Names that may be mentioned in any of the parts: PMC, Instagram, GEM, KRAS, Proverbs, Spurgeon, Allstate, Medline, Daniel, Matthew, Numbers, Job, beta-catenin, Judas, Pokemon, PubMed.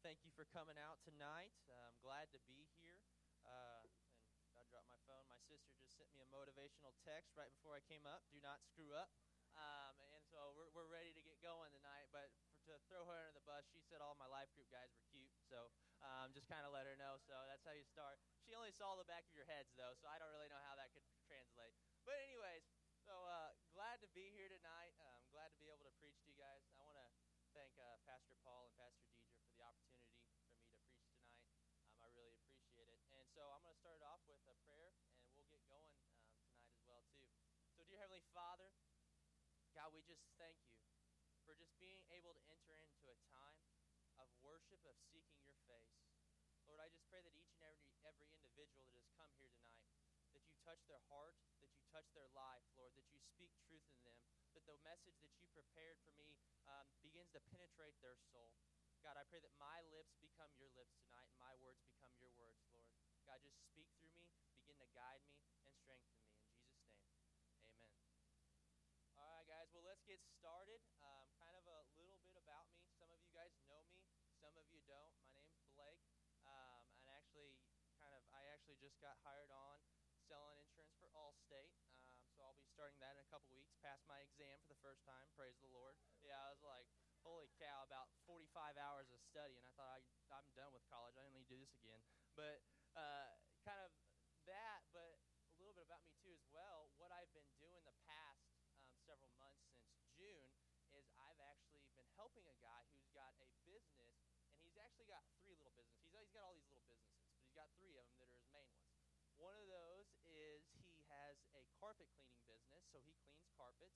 Thank you for coming out tonight. I'm glad to be here. And I dropped my phone. My sister just sent me a motivational text right before I came up. Do not screw up. And so we're ready to get going tonight. But to throw her under the bus, she said all my life group guys were cute. So just kind of let her know. So that's how you start. She only saw the back of your heads, though, so I don't really know how that could translate. But anyways, so glad to be here tonight. I'm glad to be able to preach to you guys. I want to thank Pastor Paul and Pastor Deidre for the opportunity for me to preach tonight. I really appreciate it. And so I'm going to start off with a prayer, and we'll get going tonight as well, too. So dear Heavenly Father, God, we just thank you for just being able to enter into a time of worship, of seeking your face. Lord, I just pray that each and every individual that has come here tonight, that you touch their heart, that you touch their life, Lord, that you speak truth in them, that the message that you prepared for me begins to penetrate their soul. God, I pray that my lips become your lips tonight and my words become your words, Lord. God, just speak through me, begin to guide me and strengthen me. In Jesus' name, amen. All right, guys, well, let's get started. Kind of a little bit about me. Some of you guys know me. Some of you don't. My name's Blake. I actually just got hired on selling insurance for Allstate, so I'll be starting that in a couple weeks. Passed my exam for the first time, praise the Lord. Yeah, I was like, holy cow, about 45 hours of study, and I thought, I'm done with college. I didn't need to do this again. But kind of that, but a little bit about me too as well. What I've been doing the past several months since June is I've actually been helping a guy who's got a business, and he's actually got three little businesses. He's got all these little businesses, but he's got three of them that are his main ones. One of those is he has a carpet cleaning business, so he cleans carpets.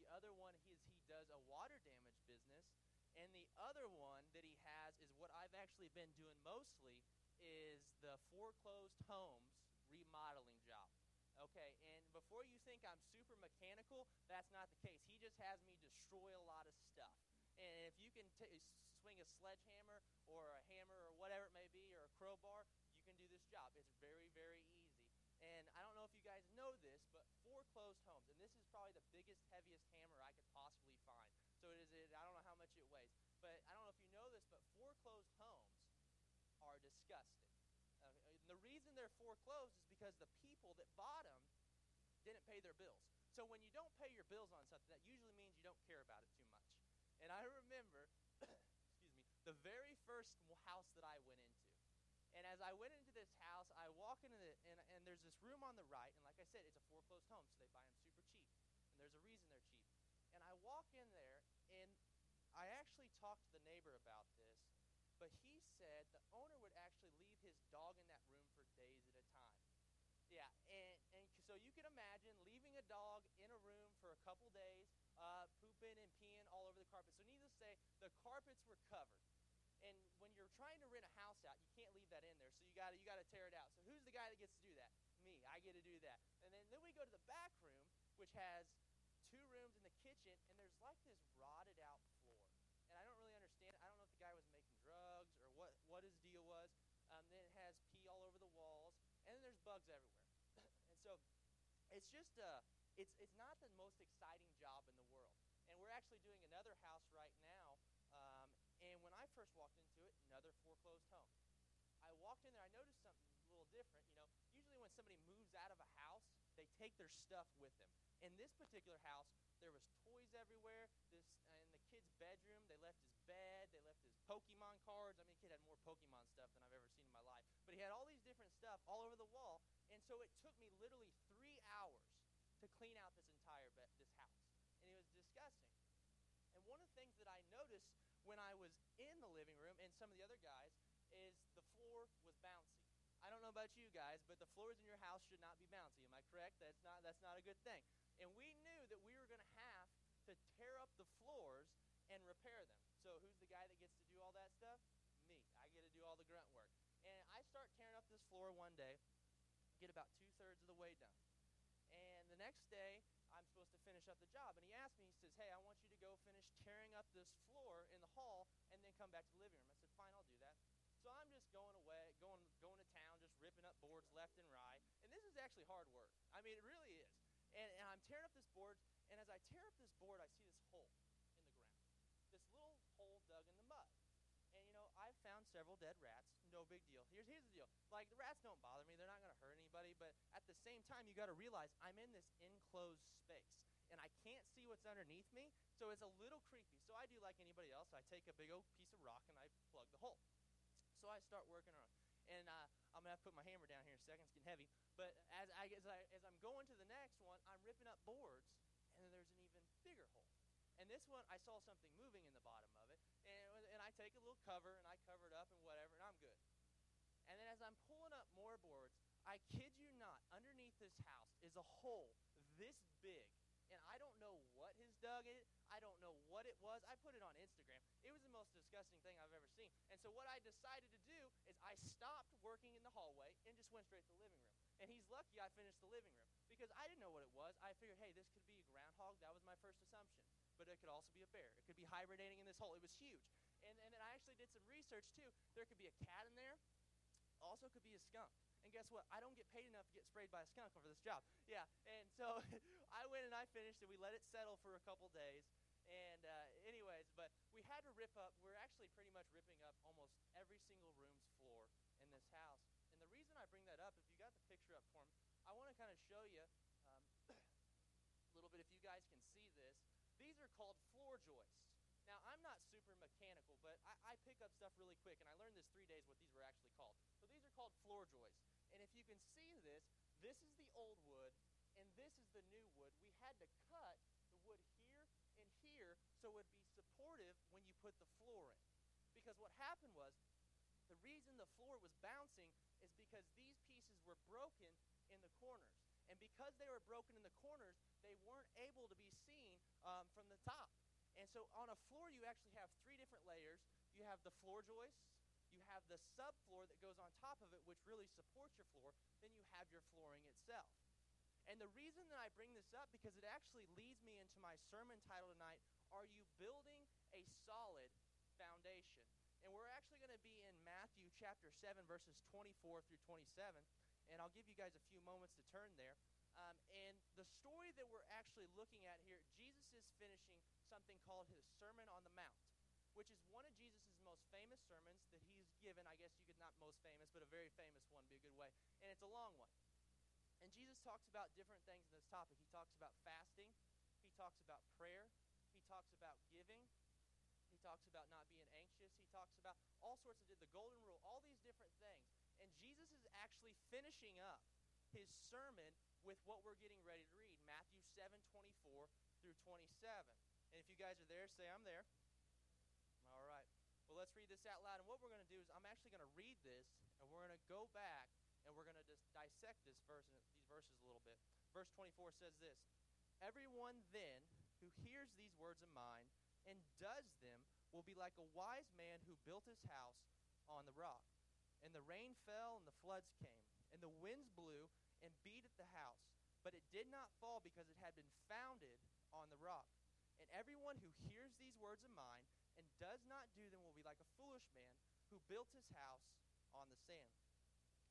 The other one is he does a water damage business. And the other one that he has is what I've actually been doing mostly is the foreclosed homes remodeling job. Okay, and before you think I'm super mechanical, that's not the case. He just has me destroy a lot of stuff. And if you can swing a sledgehammer or a hammer or whatever it may be or a crowbar, you can do this job. It's very, very easy. And I don't know if you guys know this, but foreclosed homes, and this is probably the biggest, heaviest hammer I could possibly find. So I don't know how much it weighs, but I don't know if you know this, but foreclosed homes are disgusting. And the reason they're foreclosed is because the people that bought them didn't pay their bills. So when you don't pay your bills on something, that usually means you don't care about it too much. And I remember, excuse me, the very first house that I went into. And as I went into this house, I walk into it, and there's this room on the right, and like I said, it's a foreclosed home, so they buy them super cheap, and there's a reason they're cheap. And I walk in there, and I actually talked to the neighbor about this, but he said the owner would actually leave his dog in that room for days at a time. Yeah, and so you can imagine leaving a dog in a room for a couple days, pooping and peeing all over the carpet. So needless to say, the carpets were covered. And when you're trying to rent a house out, you can't leave that in there, so you got to tear it out. So who's the guy that gets to do that? Me. I get to do that. And then we go to the back room, which has two rooms in the kitchen, and there's like this rotted out floor. And I don't really understand it. I don't know if the guy was making drugs or what his deal was. Then it has pee all over the walls, and then there's bugs everywhere. And so it's just it's not the most exciting job in the world. And we're actually doing another house right now. And when I first walked into it, another foreclosed home. I walked in there, I noticed something a little different. You know, usually when somebody moves out of a house, they take their stuff with them. In this particular house, there was toys everywhere. In the kid's bedroom, they left his bed, they left his Pokemon cards. I mean, the kid had more Pokemon stuff than I've ever seen in my life. But he had all these different stuff all over the wall, and so it took me literally 3 hours to clean out this entire this house. And it was disgusting. And one of the things that I noticed when I was in the living room and some of the other guys is the floor was bouncy. I don't know about you guys, but the floors in your house should not be bouncy. Am I correct? That's not a good thing. And we knew that we were going to have to tear up the floors and repair them. So who's the guy that gets to do all that stuff? Me. I get to do all the grunt work. And I start tearing up this floor one day, get about two-thirds of the way done. And the next day, I'm supposed to finish up the job. And he asked me, he says, hey, I want you to go finish tearing up this floor in the hall and then come back to the living room. I said, fine, I'll do that. So I'm just going to town, just ripping up boards left and right. And this is actually hard work. I mean, it really is. And I'm tearing up this board, and as I tear up this board, I see this hole in the ground, this little hole dug in the mud. And, you know, I I've found several dead rats. No big deal. Here's the deal. Like, the rats don't bother me. They're not going to hurt anybody. But at the same time, you got to realize I'm in this enclosed space, and I can't see what's underneath me, so it's a little creepy. So I do like anybody else. I take a big old piece of rock, and I plug the hole. So I start working on it. And I'm going to have to put my hammer down here in a second. It's getting heavy. But as I'm going to the next one, I'm ripping up boards, and then there's an even bigger hole. And this one, I saw something moving in the bottom of it, and I take a little cover, and I cover it up and whatever, and I'm good. And then as I'm pulling up more boards, I kid you not, underneath this house is a hole this big, and I don't know what has dug it. I don't know what it was. I put it on Instagram. It was the most disgusting thing I've ever seen. And so what I decided to do is I stopped working in the hallway and just went straight to the living room. And he's lucky I finished the living room because I didn't know what it was. I figured, hey, this could be a groundhog. That was my first assumption. But it could also be a bear. It could be hibernating in this hole. It was huge. And then I actually did some research, too. There could be a cat in there. Also could be a skunk. And guess what? I don't get paid enough to get sprayed by a skunk over this job. Yeah, and so I went and I finished, and we let it settle for a couple days. And anyways, but we had to rip up. We're actually pretty much ripping up almost every single room's floor in this house. And the reason I bring that up, if you got the picture up for me, I want to kind of show you a little bit if you guys can see this. These are called floor joists. Now, I'm not super mechanical, but I pick up stuff really quick, and I learned this 3 days what these were actually called. So these are called floor joists. And if you can see this, this is the old wood, and this is the new wood. We had to cut the wood here and here so it would be supportive when you put the floor in. Because what happened was, the reason the floor was bouncing is because these pieces were broken in the corners. And because they were broken in the corners, they weren't able to be seen from the top. And so on a floor, you actually have 3 different layers. You have the floor joists, you have the subfloor that goes on top of it, which really supports your floor, then you have your flooring itself. And the reason that I bring this up, because it actually leads me into my sermon title tonight, Are You Building a Solid Foundation? And we're actually going to be in Matthew chapter 7, verses 24 through 27. And I'll give you guys a few moments to turn there. And the story that we're actually looking at here, Jesus is finishing something called his Sermon on the Mount, which is one of Jesus' most famous sermons that he's given. I guess you could not most famous, but a very famous one would be a good way. And it's a long one. And Jesus talks about different things in this topic. He talks about fasting. He talks about prayer. He talks about giving. He talks about not being anxious. He talks about all sorts of the golden rule, all these different things. And Jesus is actually finishing up his sermon with what we're getting ready to read, Matthew 7, 24 through 27. And if you guys are there, say, I'm there. All right. Well, let's read this out loud. And what we're going to do is I'm actually going to read this, and we're going to go back, and we're going to dissect this verse, these verses a little bit. Verse 24 says this, Everyone then who hears these words of mine and does them will be like a wise man who built his house on the rock. And the rain fell, and the floods came, and the winds blew and beat at the house. But it did not fall because it had been founded on the rock. And everyone who hears these words of mine and does not do them will be like a foolish man who built his house on the sand.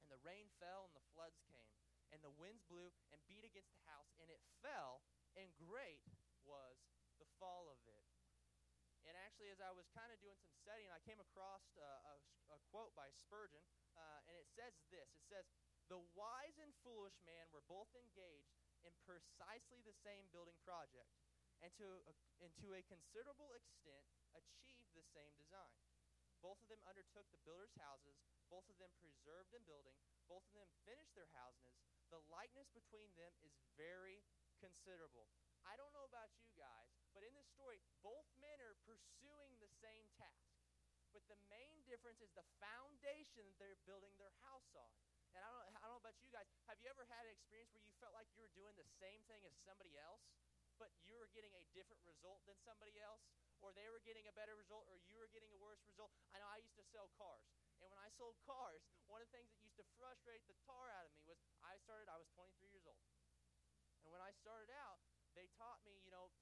And the rain fell, and the floods came, and the winds blew and beat against the house, and it fell, and great was the fall of it. And actually, as I was kind of doing some studying, I came across a quote by Spurgeon, and it says this. It says, The wise and foolish man were both engaged in precisely the same building project, and to a considerable extent achieved the same design. Both of them undertook the builders' houses. Both of them preserved in building. Both of them finished their houses. The likeness between them is very considerable. I don't know about you guys, but in this story, both men are pursuing the same task. But the main difference is the foundation that they're building their house on. And I don't know about you guys, have you ever had an experience where you felt like you were doing the same thing as somebody else, but you were getting a different result than somebody else, or they were getting a better result, or you were getting a worse result? I know I used to sell cars. And when I sold cars, one of the things that used to frustrate the tar out of me was I was 23 years old. And when I started out, they taught me,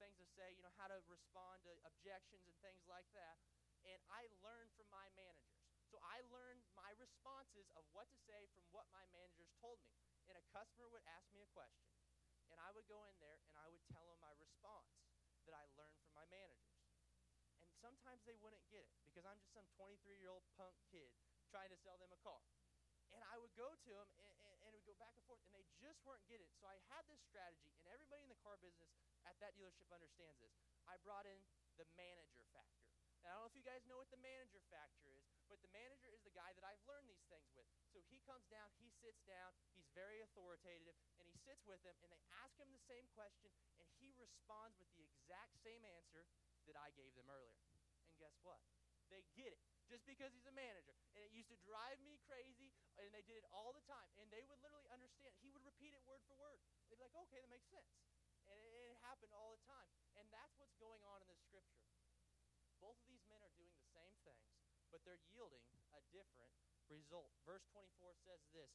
things to say, how to respond to objections and things like that. And I learned from my managers. So I learned my responses of what to say from what my managers told me. And a customer would ask me a question. And I would go in there and I would tell them my response that I learned from my managers. And sometimes they wouldn't get it because I'm just some some 23-year-old punk kid trying to sell them a car. And I would go to them, and it would go back and forth, and they just weren't getting it. So I had this strategy, and everybody in the car business at that dealership understands this. I brought in the manager factor. And I don't know if you guys know what the manager factor is, but the manager is the guy that I've learned these things with. So he comes down, he sits down, he's very authoritative, and he sits with them, and they ask him the same question, and he responds with the exact same answer that I gave them earlier. And guess what? They get it. Just because he's a manager. And it used to drive me crazy, and they did it all the time. And they would literally understand. He would repeat it word for word. They'd be like, okay, that makes sense. And it happened all the time. And that's what's going on in this scripture. Both of these men are doing the same things, but they're yielding a different result. Verse 24 says this,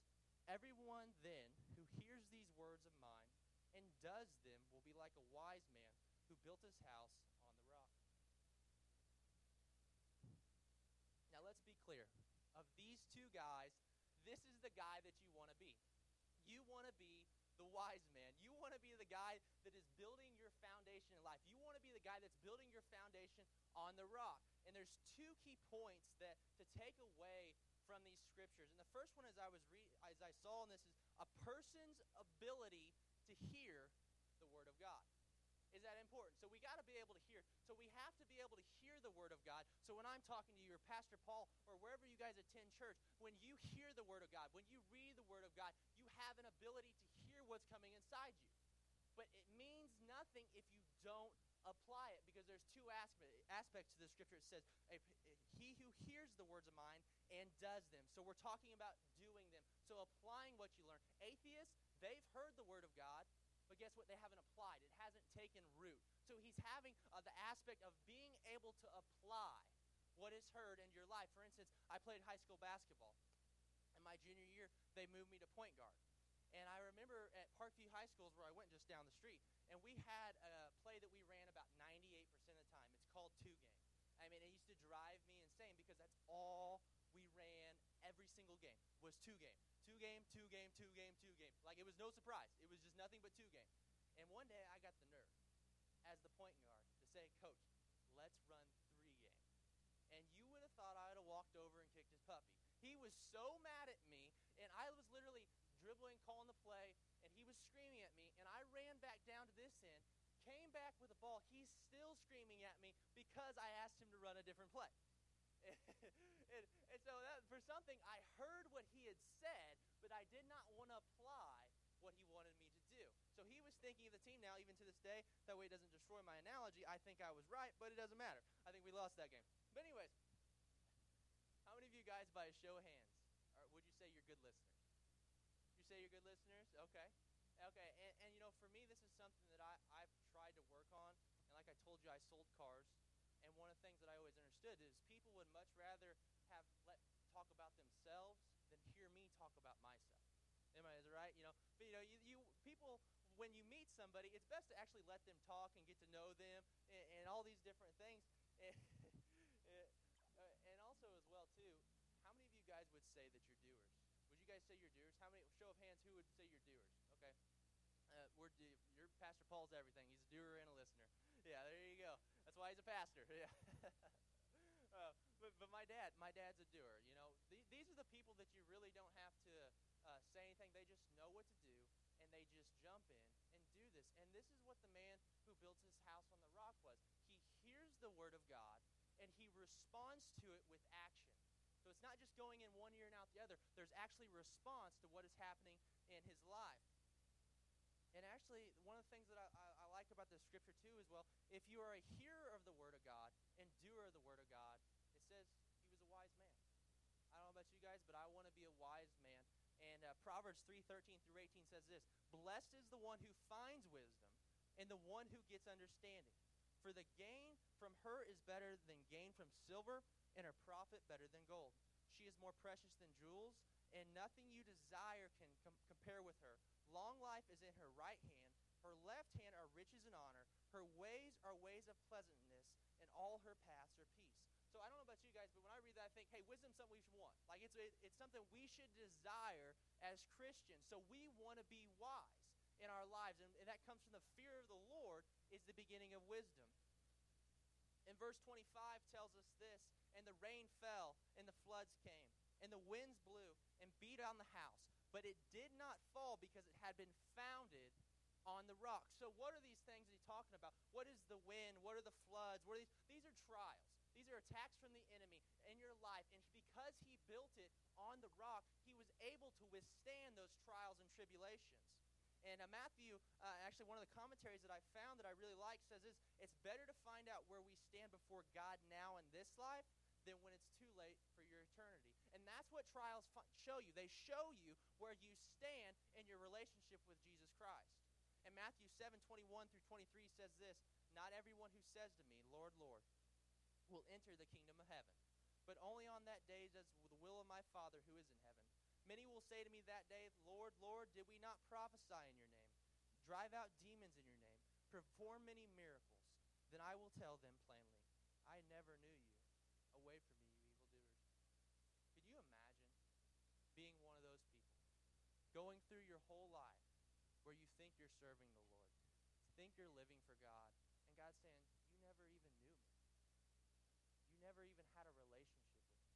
"Everyone then who hears these words of mine and does them will be like a wise man who built his house on the rock." Now, let's be clear. Of these two guys, this is the guy that you want to be. You want to be the wise man. You want to be the guy that is building your foundation in life. You want to be the guy that's building your foundation on the rock. And there's two key points that to take away from these scriptures. And the first one, as I saw in this, is a person's ability to hear the word of God. Is that important? So we got to be able to hear. So we have to be able to hear the word of God. So when I'm talking to you or Pastor Paul or wherever you guys attend church, when you hear the word of God, when you read the word of God, you have an ability to hear what's coming inside you. But it means nothing if you don't apply it, because there's two aspects to the scripture. It says, he who hears the words of mine and does them. So we're talking about doing them. So applying what you learn. Atheists, they've heard the word of God. But guess what? They haven't applied. It hasn't taken root. So he's having the aspect of being able to apply what is heard in your life. For instance, I played high school basketball. In my junior year, they moved me to point guard. And I remember at Parkview High School, where I went just down the street, and we had a play that we ran about 98% of the time. It's called two game. I mean, it used to drive me insane because that's all we ran every single game was two game. Two game, two game, two game, two game. Like, it was no surprise. It was just nothing but two game. And one day, I got the nerve as the point guard to say, "Coach, let's run three game." And you would have thought I would have walked over and kicked his puppy. He was so mad at me, and I was literally dribbling, calling the play, and he was screaming at me. And I ran back down to this end, came back with the ball. He's still screaming at me because I asked him to run a different play. And so that, for something, I heard what he had said, but I did not want to apply what he wanted me to do. So he was thinking of the team now, even to this day. That way it doesn't destroy my analogy. I think I was right, but it doesn't matter. I think we lost that game. But anyways, how many of you guys, by a show of hands, or would you say you're good listeners? You say you're good listeners? Okay. Okay. And you know, for me, this is something that I've tried to work on. And like I told you, I sold cars. And one of the things that I always understood is people would much rather have talk about themselves than hear me talk about myself. Am I right? You know, but you know, you people, when you meet somebody, it's best to actually let them talk and get to know them and all these different things. And also as well too, how many of you guys would say that you're doers? Would you guys say you're doers? How many? Show of hands, who would say you're doers? Okay, your Pastor Paul's everything. He's a doer and a listener. Yeah, there you go. That's why he's a pastor. Yeah. But my dad's a doer. You know, these are the people that you really don't have to say anything. They just know what to do, and they just jump in and do this. And this is what the man who built his house on the rock was. He hears the word of God, and he responds to it with action. So it's not just going in one ear and out the other. There's actually response to what is happening in his life. And actually, one of the things that I like about this scripture, too, is, well, if you are a hearer of the word of God and doer of the word of God, it says he was a wise man. I don't know about you guys, but I want to be a wise man. And Proverbs 3:13-18 says this, "Blessed is the one who finds wisdom and the one who gets understanding. For the gain from her is better than gain from silver, and her profit better than gold. She is more precious than jewels, and nothing you desire can compare with her. Long life is in her right hand, her left hand are riches and honor, her ways are ways of pleasantness, and all her paths are peace." So I don't know about you guys, but when I read that, I think, hey, wisdom's something we should want. Like it's something we should desire as Christians. So we want to be wise in our lives, and that comes from the fear of the Lord is the beginning of wisdom. And verse 25 tells us this, "And the rain fell and the winds blew and beat on the house, but it did not fall because it had been founded on the rock. So what are these things that he's talking about? What is the wind? What are the floods? What are these? These are trials. These are attacks from the enemy in your life. And because he built it on the rock, he was able to withstand those trials and tribulations. And Matthew, actually one of the commentaries that I found that I really like says this: it's better to find out where we stand before God now in this life than when it's too late for your eternity. And that's what trials show you. They show you where you stand in your relationship with Jesus Christ. And Matthew 7:21 through 23 says this: "Not everyone who says to me, 'Lord, Lord,' will enter the kingdom of heaven, but only on that day does the will of my Father who is in heaven. Many will say to me that day, 'Lord, Lord, did we not prophesy in your name, drive out demons in your name, perform many miracles?' Then I will tell them plainly, 'I never knew you. Away from me, you evildoers.'" Could you imagine being one of those people, going through your whole life where you think you're serving the Lord, think you're living for God, and God's saying, "You never even knew me. You never even had a relationship with me."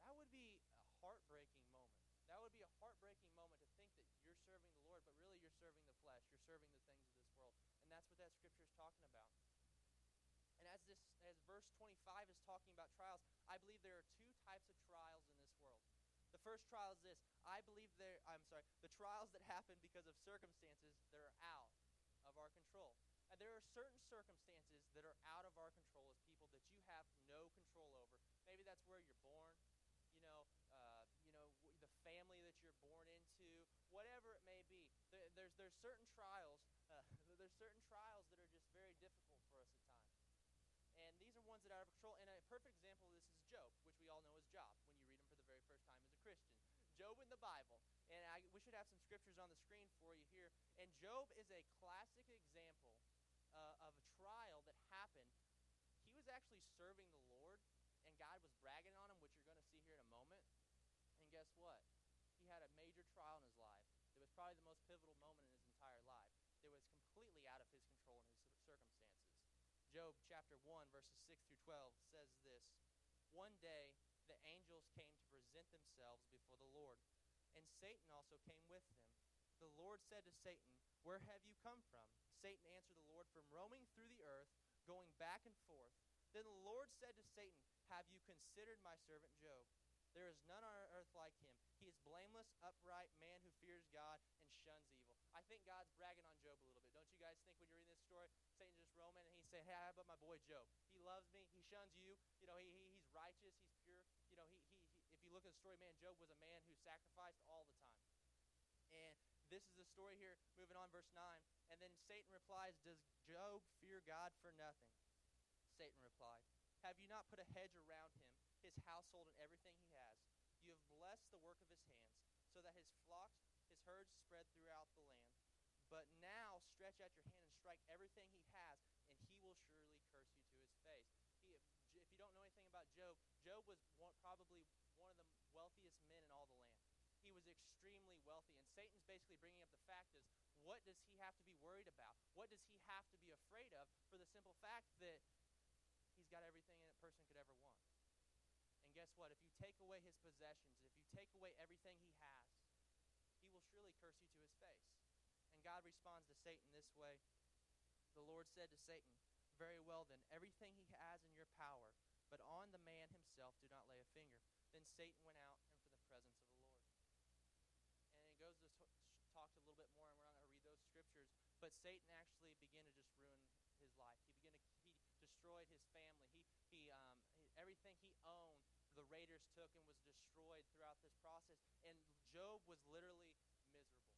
That would be a heartbreaking moment. That would be a heartbreaking moment to think that you're serving the Lord, but really you're serving the flesh. You're serving the things of this world. And that's what that scripture is talking about. And as verse 25 is talking about trials, I believe there are two types of trials in this world. The first trial is this: the trials that happen because of circumstances that are out of our control. And there are certain circumstances that are out of our control as people that you have no control over. Maybe that's where you're born, the family that you're born into, whatever it may be. There's certain trials that are just very difficult for us at times. And these are ones that are out of control. And a perfect example of this is Job, which we all know as Job when you read him for the very first time as a Christian. Job in the Bible. And we should have some scriptures on the screen for you here. And Job is a classic example of a trial that happened. He was actually serving the Lord, and God was bragging on him, which you're going to see here in a moment. And guess what? He had a major trial in his life. It was probably the most pivotal moment in his entire life. It was completely out of his control in his circumstances. Job chapter 1, verses 6 through 12 says this: "One day the angels came to present themselves before the Lord, and Satan also came with them. The Lord said to Satan, 'Where have you come from?' Satan answered the Lord, 'From roaming through the earth, going back and forth.' Then the Lord said to Satan, 'Have you considered my servant Job? There is none on earth like him. He is blameless, upright, man who fears God and shuns evil.'" I think God's bragging on Job a little bit. Don't you guys think when you're reading this story, Satan just roaming and he's saying, "Hey, how about my boy Job? He loves me. He shuns you. He's righteous. He's pure. If you look at the story, man, Job was a man who sacrificed all the time." And this is the story here, moving on, verse 9. "And then Satan replies, 'Does Job fear God for nothing?' Satan replied, 'Have you not put a hedge around him, his household, and everything he has? You have blessed the work of his hands, so that his flocks, his herds spread throughout the land. But now stretch out your hand and strike everything he has, and he will surely curse you to his face.'" If you don't know anything about Job, Job was probably one of the wealthiest men in all the land. He was extremely wealthy, and Satan's basically bringing up the fact is, what does he have to be worried about? What does he have to be afraid of, for the simple fact that he's got everything a person could ever want? And guess what? If you take away his possessions, if you take away everything he has, he will surely curse you to his face. And God responds to Satan this way: "The Lord said to Satan, 'Very well then, everything he has in your power, but on the man himself do not lay a finger.' Then Satan went out and from the presence of the Lord." And it goes to talk a little bit more, and we're not going to read those scriptures, but Satan actually began to just ruin his life. He destroyed his family. Everything he owned, the raiders took and was destroyed throughout this process. And Job was literally miserable.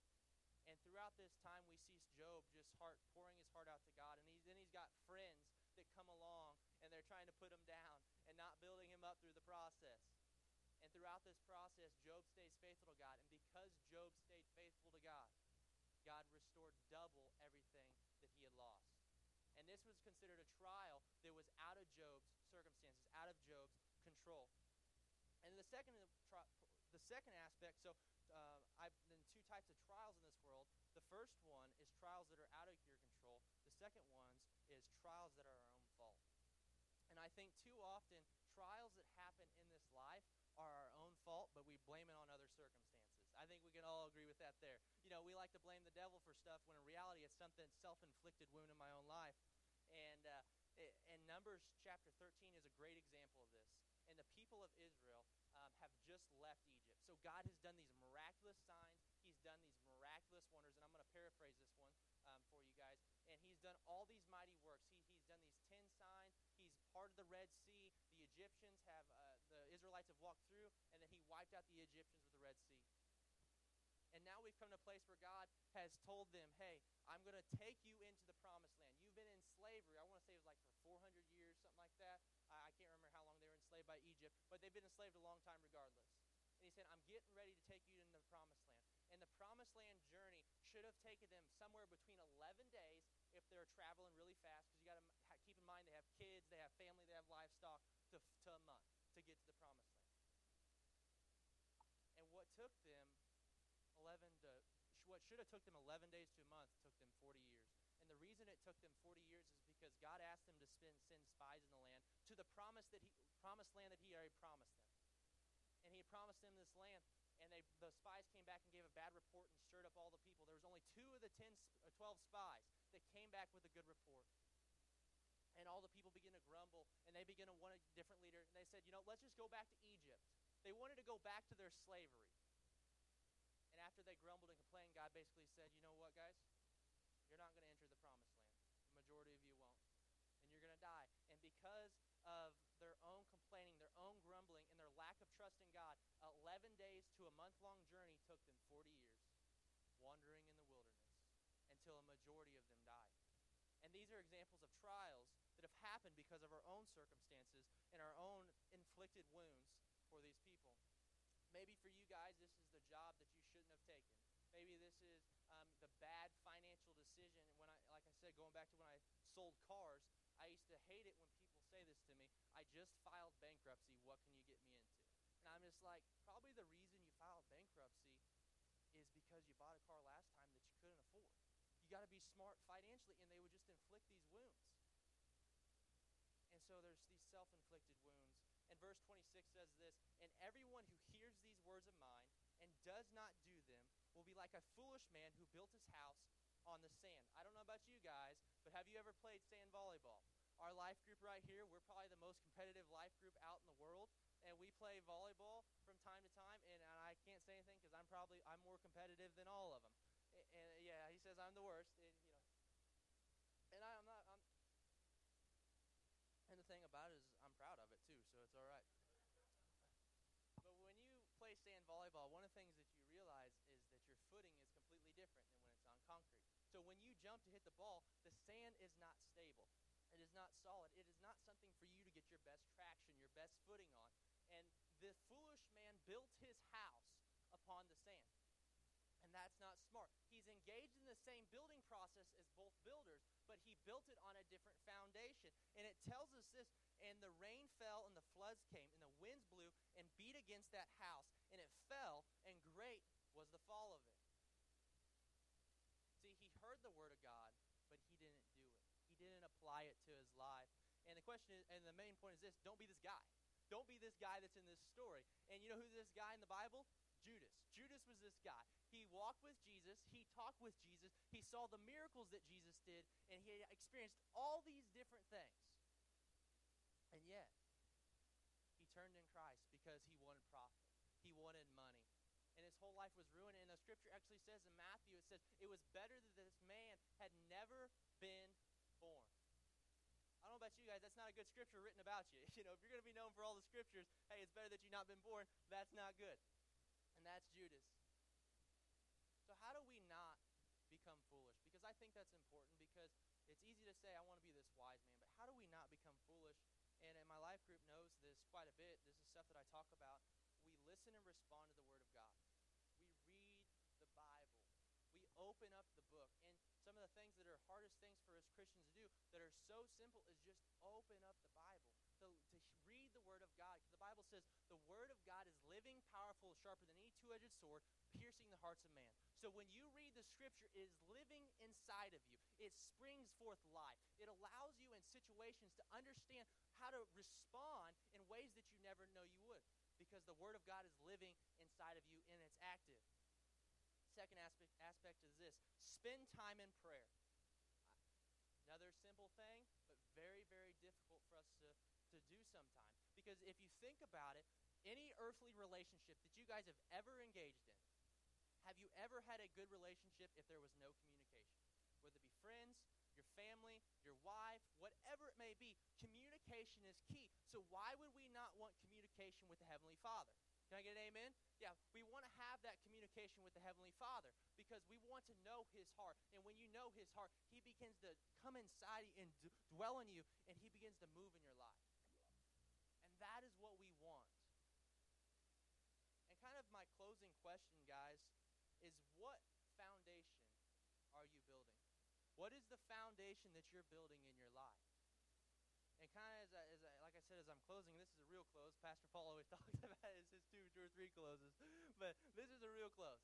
And throughout this time, we see Job just pouring his heart out to God. And he's got friends that come along, and they're trying to put him down and not building him up through the process. And throughout this process, Job stays faithful to God. And because Job stayed faithful to God, God restored double everything that he had lost. And this was considered a trial that was out of Job's circumstances, out of Job's control. And the second aspect, then two types of trials in this world. The first one is trials that are out of your control. The second one is trials that are our own fault. And I think too often, trials that happen in this life are our own fault. we blame it on other circumstances. I think we can all agree with that there. You know, we like to blame the devil for stuff when in reality it's something self-inflicted wound in my own life. And Numbers chapter 13 is a great example of this. And the people of Israel have just left Egypt. So God has done these miraculous signs. He's done these miraculous wonders. And I'm going to paraphrase this one for you guys. And he's done all these mighty works. He's done these 10 signs. He's parted the Red Sea. The Egyptians have, the Israelites have walked through. And then he wiped out the Egyptians with the Red Sea. And now we've come to a place where God has told them, hey, I'm going to take you into the promised land. You've been in slavery. I want to say it was like for 400 years, something like that. I can't remember how long they were enslaved by Egypt, but they've been enslaved a long time regardless. And he said, I'm getting ready to take you into the promised land. And the promised land journey should have taken them somewhere between 11 days if they're traveling really fast, because you got to keep in mind they have kids, they have family, they have livestock, to a month to get to the promised land. And what took them what should have took them 11 days to a month took them 40 years. And the reason it took them 40 years is because God asked them to send spies in the land to the promised land that he already promised them. And he promised them this land, and the spies came back and gave a bad report and stirred up all the people. There was only 2 of the 12 spies that came back with a good report. And all the people began to grumble, and they began to want a different leader. And they said, you know, let's just go back to Egypt. They wanted to go back to their slavery. And after they grumbled and complained, God basically said, you know what, guys? You're not going to enter the promised land. The majority of you won't. And you're going to die. And because of their own complaining, their own grumbling, and their lack of trust in God, 11 days to a month-long journey took them 40 years wandering in the wilderness until a majority of them died. And these are examples of trials that have happened because of our own circumstances and our own inflicted wounds for these people. Maybe for you guys, this is the job that you shouldn't have taken. Maybe this is the bad financial decision. And when like I said, going back to when I sold cars, I used to hate it when people say this to me. I just filed bankruptcy. What can you get me into? And I'm just like, probably the reason you filed bankruptcy is because you bought a car last time that you couldn't afford. You got to be smart financially, and they would just inflict these wounds. And so there's these self-inflicted wounds. And verse 26 says this, and everyone who hears these words of mine and does not do them will be like a foolish man who built his house on the sand. I don't know about you guys, but have you ever played sand volleyball? Our life group right here, we're probably the most competitive life group out in the world, and we play volleyball from time to time, and I can't say anything because I'm more competitive than all of them. And yeah, he says I'm the worst, and you know. And I'm not. And the thing about it is I'm proud of it too, so it's all right. But when you play sand volleyball, one of the things that you realize is that your footing is completely different than when it's on concrete. So when you jump to hit the ball, the sand is not stable. It is not solid. It is not something for you to get your best traction, your best footing on. And the foolish man built his house upon the sand. And that's not smart. He's engaged in the same building process as both builders, but he built it on a different foundation. And it tells us this, and the rain fell and the floods came and the winds blew and beat against that house, and it fell, and great was the fall of it. See, he heard the word of God, but he didn't do it. He didn't apply it to his life. And the question is, and the main point is this, don't be this guy. Don't be this guy that's in this story. And you know who this guy in the Bible? Judas. Judas was this guy. He walked with Jesus. He talked with Jesus. He saw the miracles that Jesus did, and he had experienced all these different things. And yet, he turned in Christ because he wanted profit. He wanted money. And his whole life was ruined. And the scripture actually says in Matthew, it says, it was better that this man had never been born. I don't know about you guys, that's not a good scripture written about you. You know, if you're going to be known for all the scriptures, hey, it's better that you've not been born, that's not good. And that's Judas. So how do we not become foolish? Because I think that's important, because it's easy to say I want to be this wise man, but how do we not become foolish? And my life group knows this quite a bit. This is stuff that I talk about. We listen and respond to the Word of God. We read the Bible. We open up the book. And some of the things that are hardest things for us Christians to do that are so simple is just open up the Bible. To read the Word of God. Because the Bible says the Word of God is living, powerful, sharper than any two-edged sword, piercing the hearts of man. So when you read the Scripture, it is living inside of you. It springs forth life. It allows you in situations to understand how to respond in ways that you never know you would. Because because the Word of God is living inside of you and it's active. Second aspect is this: spend time in prayer. Another simple thing, but very, very difficult for us to do sometimes. Because if you think about it, any earthly relationship that you guys have ever engaged in, have you ever had a good relationship if there was no communication? Whether it be friends, your family, your wife, whatever it may be, communication is key. So why would we not want communication with the Heavenly Father? Can I get an amen? Yeah, we want to have that communication with the Heavenly Father because we want to know His heart. And when you know His heart, He begins to come inside you and dwell in you, and He begins to move in your life. And that is what we want. And kind of my closing question, guys, is what foundation are you building? What is the foundation that you're building in your life? And kind of as I'm closing, this is a real close. Pastor Paul always talks about it as his two or three closes. But this is a real close.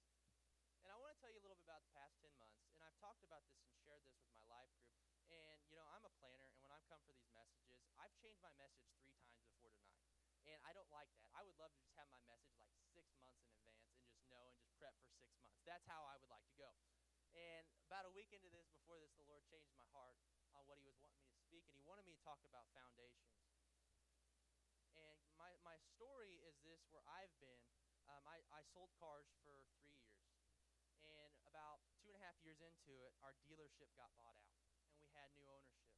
And I want to tell you a little bit about the past 10 months. And I've talked about this and shared this with my life group. And, you know, I'm a planner. And when I come for these messages, I've changed my message 3 times before tonight. And I don't like that. I would love to just have my message like 6 months in advance and just know and just prep for 6 months. That's how I would like to go. And about a week into this, before this, the Lord changed my heart on what He was wanting me to speak, and He wanted me to talk about foundations. And my story is this, where I've been, I sold cars for 3 years. And about 2.5 years into it, our dealership got bought out, and we had new ownership.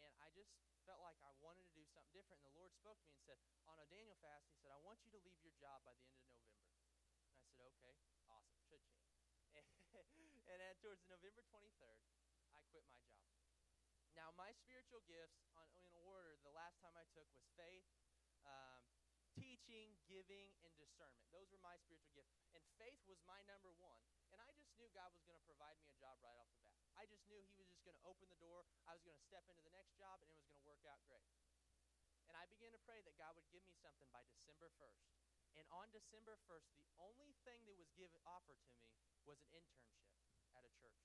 And I just felt like I wanted to do something different, and the Lord spoke to me and said, on a Daniel fast, He said, I want you to leave your job by the end of November. And I said, okay, awesome, cha-ching. And then towards November 23rd, I quit my job. Now, my spiritual gifts in order the last time I took was faith, teaching, giving, and discernment. Those were my spiritual gifts. And faith was my number one. And I just knew God was going to provide me a job right off the bat. I just knew He was just going to open the door. I was going to step into the next job, and it was going to work out great. And I began to pray that God would give me something by December 1st. And on December 1st, the only thing that was offered to me was an internship at a church.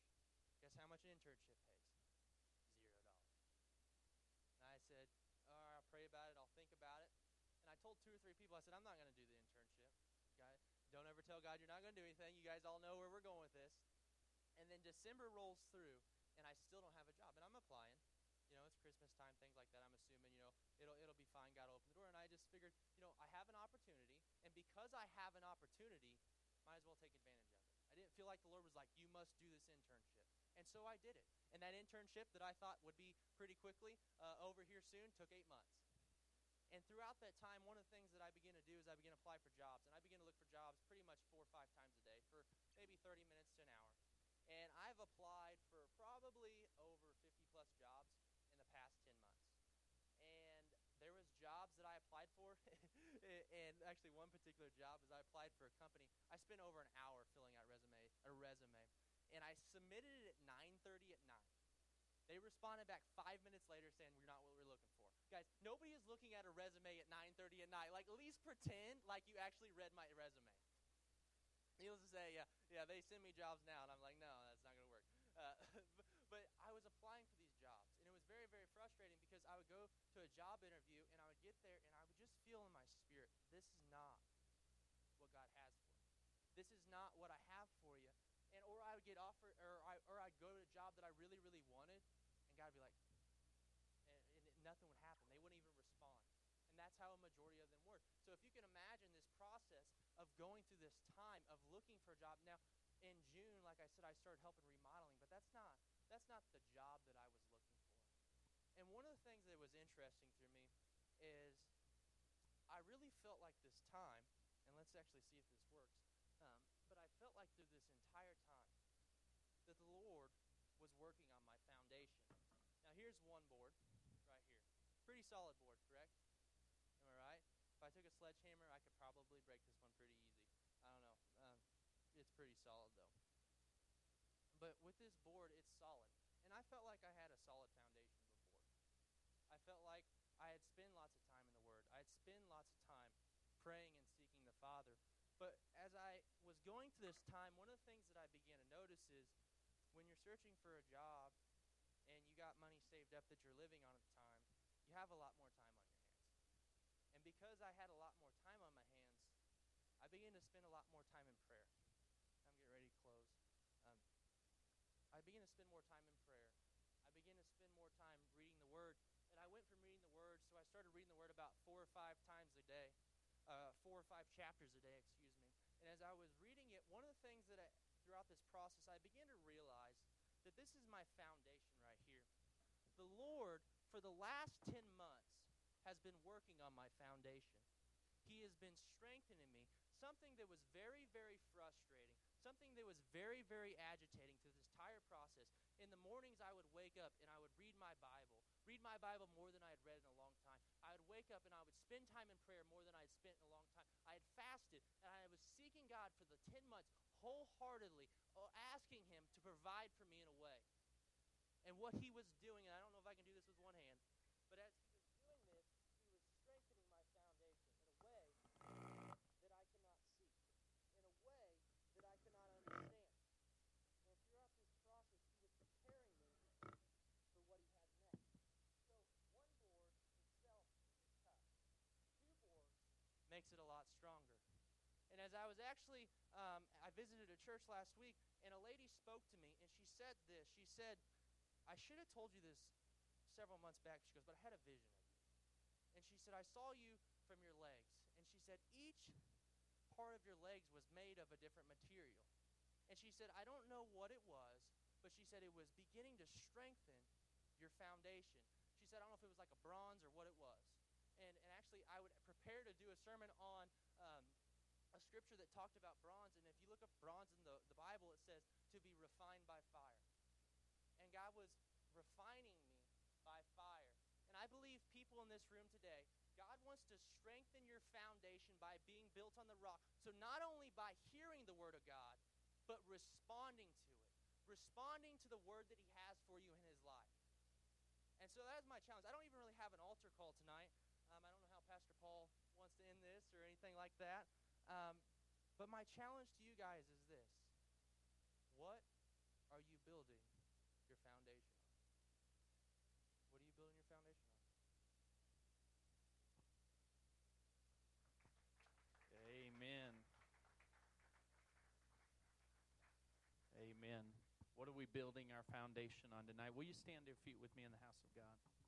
Guess how much an internship pays? $0. And I said, I'll pray about it. I'll think about it. And I told 2 or 3 people, I said, I'm not going to do the internship. Okay? Don't ever tell God you're not going to do anything. You guys all know where we're going with this. And then December rolls through, and I still don't have a job. And I'm applying. You know, it's Christmas time, things like that. I'm assuming, you know, it'll be fine. God will open the door. And I just figured, you know, I have an opportunity. And because I have an opportunity, might as well take advantage of it. I didn't feel like the Lord was like, you must do this internship. And so I did it. And that internship that I thought would be pretty quickly over here soon took 8 months. And throughout that time, one of the things that I began to do is I began to apply for jobs. And I began to look for jobs pretty much 4 or 5 times a day for maybe 30 minutes to an hour. And I've applied for probably over 50-plus jobs in the past 10 months. And there was jobs that I applied for, and actually one particular job is I applied for a company. I spent over an hour filling out a resume, and I submitted it at 9:30 at night. They responded back 5 minutes later saying, we're not what we're looking for. Guys, nobody is looking at a resume at 9:30 at night. Like, at least pretend like you actually read my resume. Needless to say, yeah, they send me jobs now, and I'm like, no, that's not going to work. But I was applying for these jobs, and it was very, very frustrating because I would go to a job interview, and I would get there, and I would just feel in my spirit, this is not what God has for you. This is not what I have for you. And or I would get offered, or I'd go to a job that I really, really wanted, and God would be like, and nothing would happen. They wouldn't even respond. And that's how a majority of them work. So if you can imagine this process of going through this time of looking for a job. Now, in June, like I said, I started helping remodeling, but that's not the job that I was looking for. And one of the things that was interesting to me is I really felt like this time, and let's actually see if this works, but I felt like through this entire time that the Lord was working on my foundation. Now, here's one board right here. Pretty solid board, correct? Am I right? If I took a sledgehammer, I could probably break this one pretty easy. I don't know. It's pretty solid, though. But with this board, it's solid. And I felt like I had a solid foundation before. I felt like I had spent lots of time in the Word. I had spent lots of time praying and seeking the Father. But as I was going through this time, one of the things that I began to notice is when you're searching for a job and you got money saved up that you're living on at the time, you have a lot more time on your hands. And because I had a lot more time I began to spend a lot more time in prayer. I'm getting ready to close. I began to spend more time in prayer. I began to spend more time reading the Word. And I went from reading the Word, so I started reading the Word about 4 or 5 times a day, 4 or 5 chapters a day, excuse me. And as I was reading it, one of the things that throughout this process, I began to realize that this is my foundation right here. The Lord, for the last 10 months, has been working on my foundation. He has been strengthening me, something that was very, very frustrating, something that was very, very agitating through this entire process. In the mornings, I would wake up and I would read my Bible more than I had read in a long time. I would wake up and I would spend time in prayer more than I had spent in a long time. I had fasted and I was seeking God for the 10 months wholeheartedly, asking Him to provide for me in a way. And what He was doing, and I don't know if I can do this with one hand, but as He was doing this, He was strengthening my foundation in a way that I cannot see, in a way that I cannot understand. And throughout this process, He was preparing me for what He had next. So one board itself is tough. Two boards makes it a lot stronger. And as I was actually, I visited a church last week, and a lady spoke to me, and she said this. She said, I should have told you this several months back. She goes, but I had a vision of you. And she said, I saw you from your legs. And she said, each part of your legs was made of a different material. And she said, I don't know what it was, but she said it was beginning to strengthen your foundation. She said, I don't know if it was like a bronze or what it was. And actually, I would prepare to do a sermon on a scripture that talked about bronze. And if you look up bronze in the Bible, it says to be refined by fire. And God was refining me by fire. And I believe people in this room today, God wants to strengthen your foundation by being built on the rock. So not only by hearing the Word of God, but responding to it. Responding to the Word that He has for you in His life. And so that's my challenge. I don't even really have an altar call tonight. I don't know how Pastor Paul wants to end this or anything like that. But my challenge to you guys is this. What are you building your foundation on? What are you building your foundation on? Amen. Amen. What are we building our foundation on tonight? Will you stand to your feet with me in the house of God?